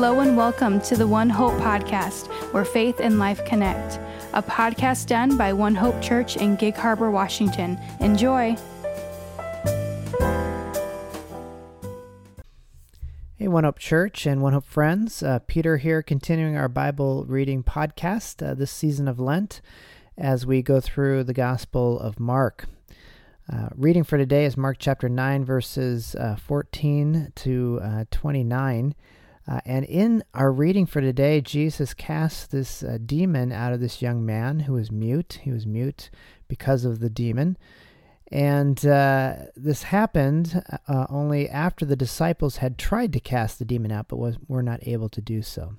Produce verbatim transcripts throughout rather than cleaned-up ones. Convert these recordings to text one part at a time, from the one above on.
Hello and welcome to the One Hope Podcast, where faith and life connect. A podcast done by One Hope Church in Gig Harbor, Washington. Enjoy! Hey, One Hope Church and One Hope friends. Uh, Peter here, continuing our Bible reading podcast uh, this season of Lent as we go through the Gospel of Mark. Uh, reading for today is Mark chapter nine, verses uh, fourteen to uh, twenty-nine. Uh, and in our reading for today, Jesus casts this uh, demon out of this young man who was mute. He was mute because of the demon. And uh, this happened uh, only after the disciples had tried to cast the demon out, but was, were not able to do so.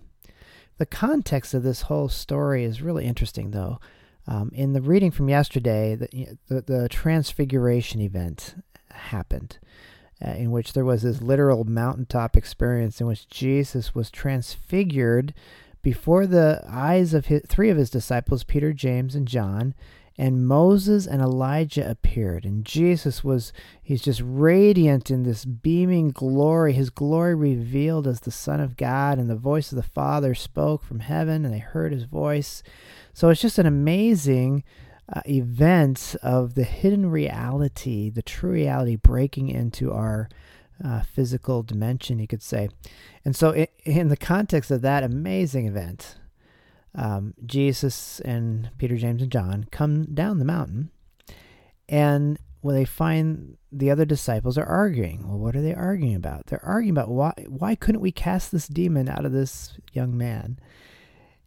The context of this whole story is really interesting, though. Um, in the reading from yesterday, the, the, the Transfiguration event happened, in which there was this literal mountaintop experience in which Jesus was transfigured before the eyes of his, three of his disciples, Peter, James, and John, and Moses and Elijah appeared. And Jesus was, he's just radiant in this beaming glory, his glory revealed as the Son of God, and the voice of the Father spoke from heaven, and they heard his voice. So it's just an amazing Uh, events of the hidden reality, the true reality breaking into our uh, physical dimension, you could say. And so it, in the context of that amazing event, um, Jesus and Peter, James, and John come down the mountain, and when they find the other disciples are arguing. Well, what are they arguing about? They're arguing about why, why couldn't we cast this demon out of this young man?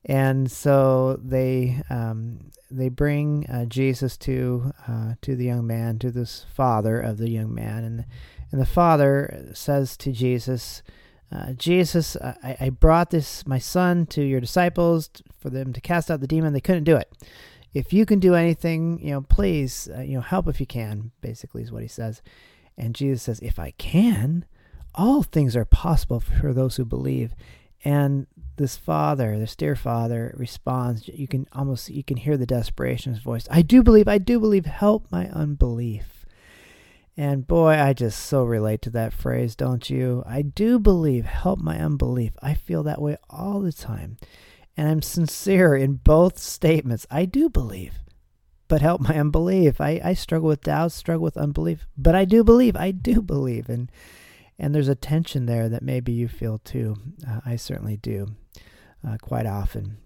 And so they um, they bring uh, Jesus to uh, to the young man, to this father of the young man, and and the father says to Jesus, uh, Jesus, I, I brought this my son to your disciples for them to cast out the demon. They couldn't do it. If you can do anything, you know, please, uh, you know, help if you can. Basically, is what he says. And Jesus says, if I can, all things are possible for those who believe. And this father, this dear father, responds. You can almost, you can hear the desperation in his voice. I do believe, I do believe, help my unbelief. And boy, I just so relate to that phrase, don't you? I do believe, help my unbelief. I feel that way all the time. And I'm sincere in both statements. I do believe, but help my unbelief. I, I struggle with doubt, struggle with unbelief, but I do believe, I do believe. And And there's a tension there that maybe you feel too. Uh, I certainly do uh, quite often.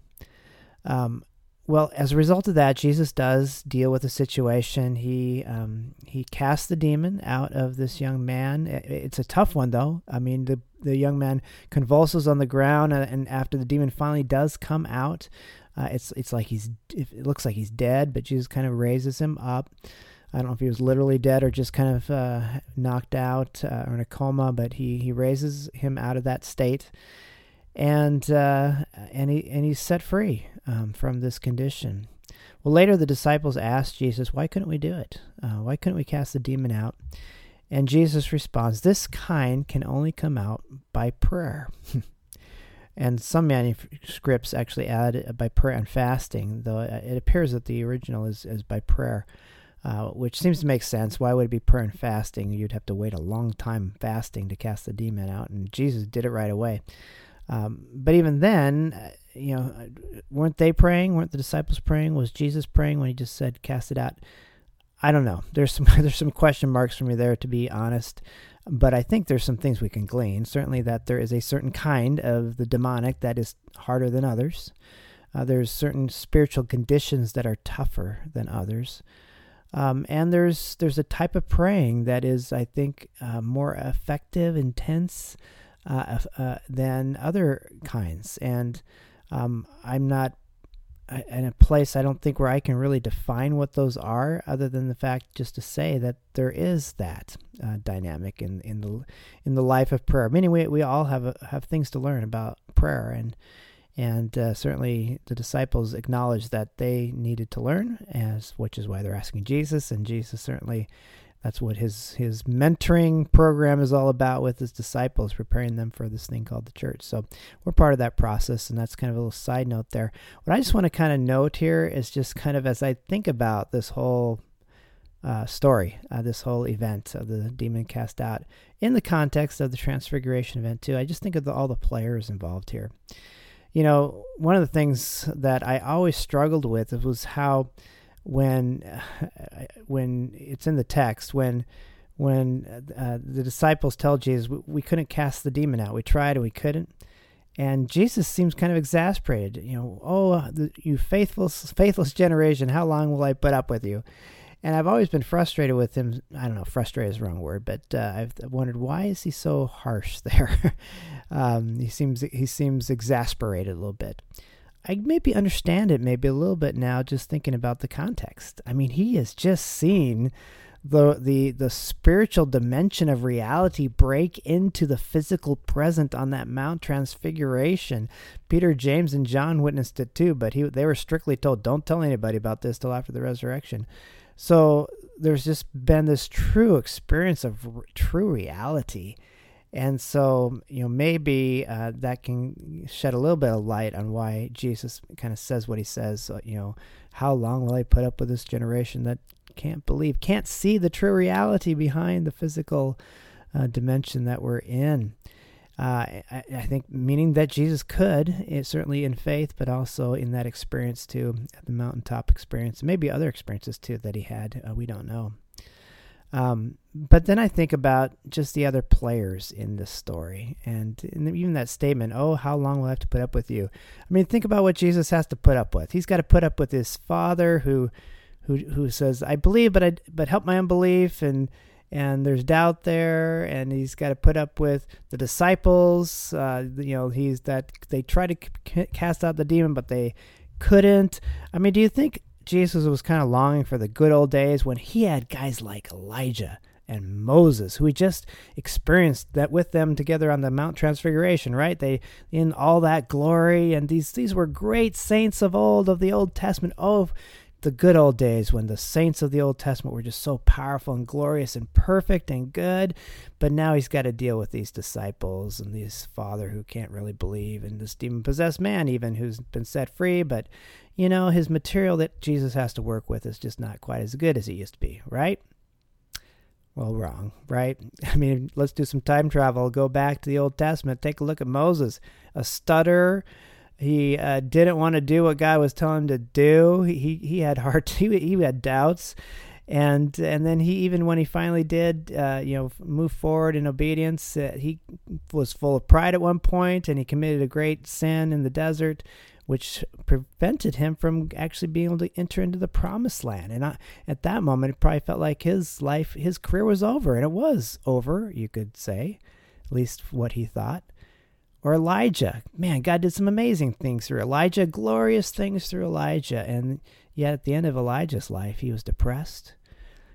Um, well, as a result of that, Jesus does deal with the situation. He um, he casts the demon out of this young man. It's a tough one, though. I mean, the, the young man convulses on the ground, and after the demon finally does come out, uh, it's it's like he's it looks like he's dead, but Jesus kind of raises him up. I don't know if he was literally dead or just kind of uh, knocked out uh, or in a coma, but he, he raises him out of that state, and uh, and he and he's set free um, from this condition. Well, later the disciples asked Jesus, "Why couldn't we do it? Uh, why couldn't we cast the demon out?" And Jesus responds, "This kind can only come out by prayer." And some manuscripts actually add by prayer and fasting, though it appears that the original is, is by prayer. Uh, which seems to make sense. Why would it be prayer and fasting? You'd have to wait a long time fasting to cast the demon out, and Jesus did it right away. Um, but even then, you know, weren't they praying? Weren't the disciples praying? Was Jesus praying when he just said, cast it out? I don't know. There's some there's some question marks for me there, to be honest. But I think there's some things we can glean. Certainly that there is a certain kind of the demonic that is harder than others. Uh, there's certain spiritual conditions that are tougher than others. Um, and there's there's a type of praying that is, I think, uh, more effective, intense uh, uh, than other kinds. And um, I'm not in a place, I don't think, where I can really define what those are, other than the fact just to say that there is that uh, dynamic in, in the in the life of prayer. Anyway, we all have a, have things to learn about prayer, and And uh, certainly the disciples acknowledged that they needed to learn, as which is why they're asking Jesus. And Jesus certainly, that's what his his mentoring program is all about with his disciples, preparing them for this thing called the church. So we're part of that process, and that's kind of a little side note there. What I just want to kind of note here is just kind of as I think about this whole uh, story, uh, this whole event of the demon cast out in the context of the Transfiguration event too. I just think of the, all the players involved here. You know, one of the things that I always struggled with was how when uh, when it's in the text, when when uh, the disciples tell Jesus, we, we couldn't cast the demon out. We tried and we couldn't. And Jesus seems kind of exasperated. You know, oh, the, you faithless faithless generation, how long will I put up with you? And I've always been frustrated with him. I don't know, frustrated is the wrong word, but uh, I've wondered, why is he so harsh there? um, he seems he seems exasperated a little bit. I maybe understand it maybe a little bit now, just thinking about the context. I mean, he has just seen the the the spiritual dimension of reality break into the physical present on that Mount Transfiguration. Peter, James, and John witnessed it too, but he they were strictly told, don't tell anybody about this till after the resurrection. So there's just been this true experience of r- true reality. And so, you know, maybe uh, that can shed a little bit of light on why Jesus kind of says what he says. So, you know, how long will I put up with this generation that can't believe, can't see the true reality behind the physical uh, dimension that we're in? Uh, I, I think meaning that Jesus could, it, certainly in faith, but also in that experience too, the mountaintop experience, maybe other experiences too that he had, uh, we don't know. Um, but then I think about just the other players in this story, and, and even that statement, oh, how long will I have to put up with you? I mean, think about what Jesus has to put up with. He's got to put up with his father who, who, who says, I believe, but I, but help my unbelief. And, and there's doubt there. And he's got to put up with the disciples. Uh, you know, he's that they try to c- cast out the demon, but they couldn't. I mean, do you think Jesus was kind of longing for the good old days when he had guys like Elijah and Moses, who he just experienced that with them together on the Mount Transfiguration, right? They in all that glory, and these these were great saints of old, of the Old Testament. Oh, the good old days when the saints of the Old Testament were just so powerful and glorious and perfect and good. But now he's got to deal with these disciples and this father who can't really believe, and this demon-possessed man even who's been set free, but you know, his material that Jesus has to work with is just not quite as good as it used to be, right? Well, wrong, right? I mean, let's do some time travel. Go back to the Old Testament. Take a look at Moses, a stutterer. He uh, didn't want to do what God was telling him to do. He he, he had heart. He, he had doubts, and and then he even when he finally did, uh, you know, move forward in obedience, uh, he was full of pride at one point, and he committed a great sin in the desert, which prevented him from actually being able to enter into the promised land. And I, at that moment, it probably felt like his life, his career was over, and it was over, you could say, at least what he thought. Or Elijah. Man, God did some amazing things through Elijah, glorious things through Elijah. And yet at the end of Elijah's life, he was depressed.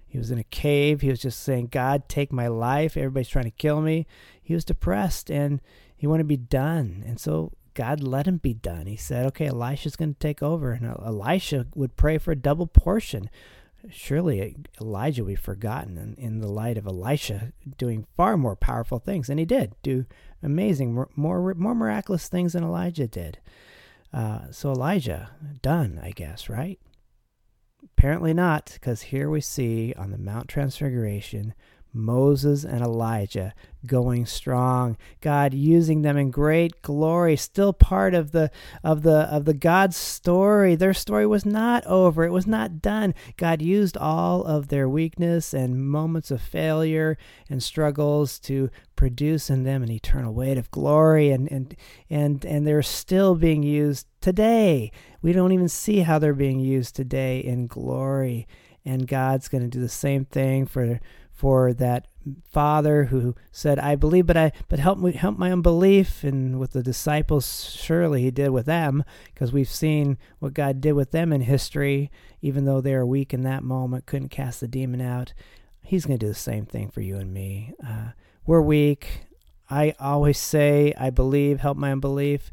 He was in a cave. He was just saying, God, take my life. Everybody's trying to kill me. He was depressed, and he wanted to be done. And so God let him be done. He said, okay, Elisha's going to take over. And Elisha would pray for a double portion. Surely Elijah would be forgotten in, in the light of Elisha doing far more powerful things. And he did do amazing, more more, more miraculous things than Elijah did. Uh, so Elijah, done, I guess, right? Apparently not, because here we see on the Mount Transfiguration, Moses and Elijah going strong, God using them in great glory, still part of the of the of the God's story. Their story was not over. It was not done. God used all of their weakness and moments of failure and struggles to produce in them an eternal weight of glory, and and and and they're still being used today. We don't even see how they're being used today in glory. And God's going to do the same thing for for that father who said, I believe, but I but help me help my unbelief. And with the disciples, surely he did with them, because we've seen what God did with them in history. Even though they were weak in that moment, couldn't cast the demon out, he's going to do the same thing for you and me. Uh, we're weak. I always say, I believe, help my unbelief.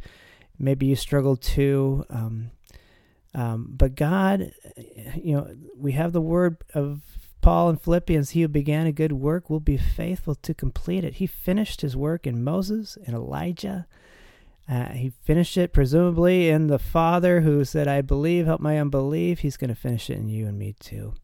Maybe you struggle too. Um, um, but God, you know, we have the word of Paul in Philippians, he who began a good work will be faithful to complete it. He finished his work in Moses and Elijah. Uh, he finished it presumably in the Father who said, I believe, help my unbelief. He's going to finish it in you and me too.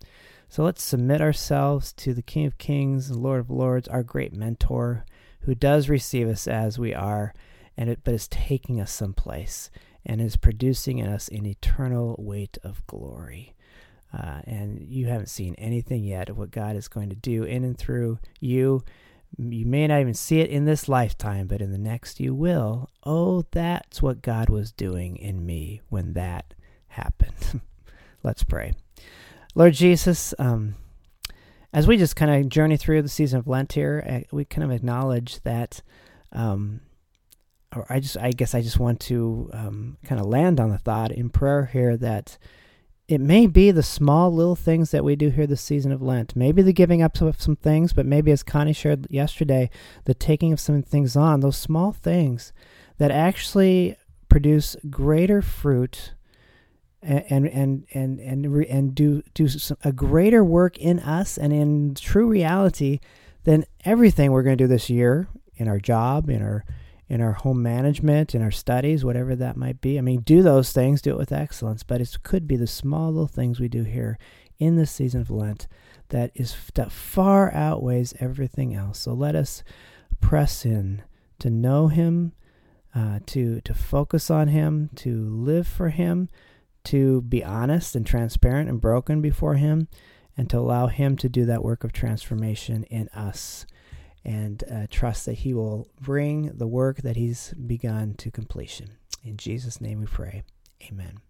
So let's submit ourselves to the King of Kings, the Lord of Lords, our great mentor, who does receive us as we are, and it, but is taking us someplace and is producing in us an eternal weight of glory. Uh, and you haven't seen anything yet of what God is going to do in and through you. You may not even see it in this lifetime, but in the next you will. Oh, that's what God was doing in me when that happened. Let's pray. Lord Jesus, um, as we just kind of journey through the season of Lent here, we kind of acknowledge that, um, or I just, I guess I just want to um, kind of land on the thought in prayer here that it may be the small little things that we do here this season of Lent. Maybe the giving up of some things, but maybe, as Connie shared yesterday, the taking of some things on, those small things that actually produce greater fruit and and and and, and, and do, do some, a greater work in us and in true reality than everything we're going to do this year in our job, in our in our home management, in our studies, whatever that might be. I mean, do those things, do it with excellence, but it could be the small little things we do here in this season of Lent that is that far outweighs everything else. So let us press in to know Him, uh, to to focus on Him, to live for Him, to be honest and transparent and broken before Him, and to allow Him to do that work of transformation in us. And uh, trust that He will bring the work that He's begun to completion. In Jesus' name we pray. Amen.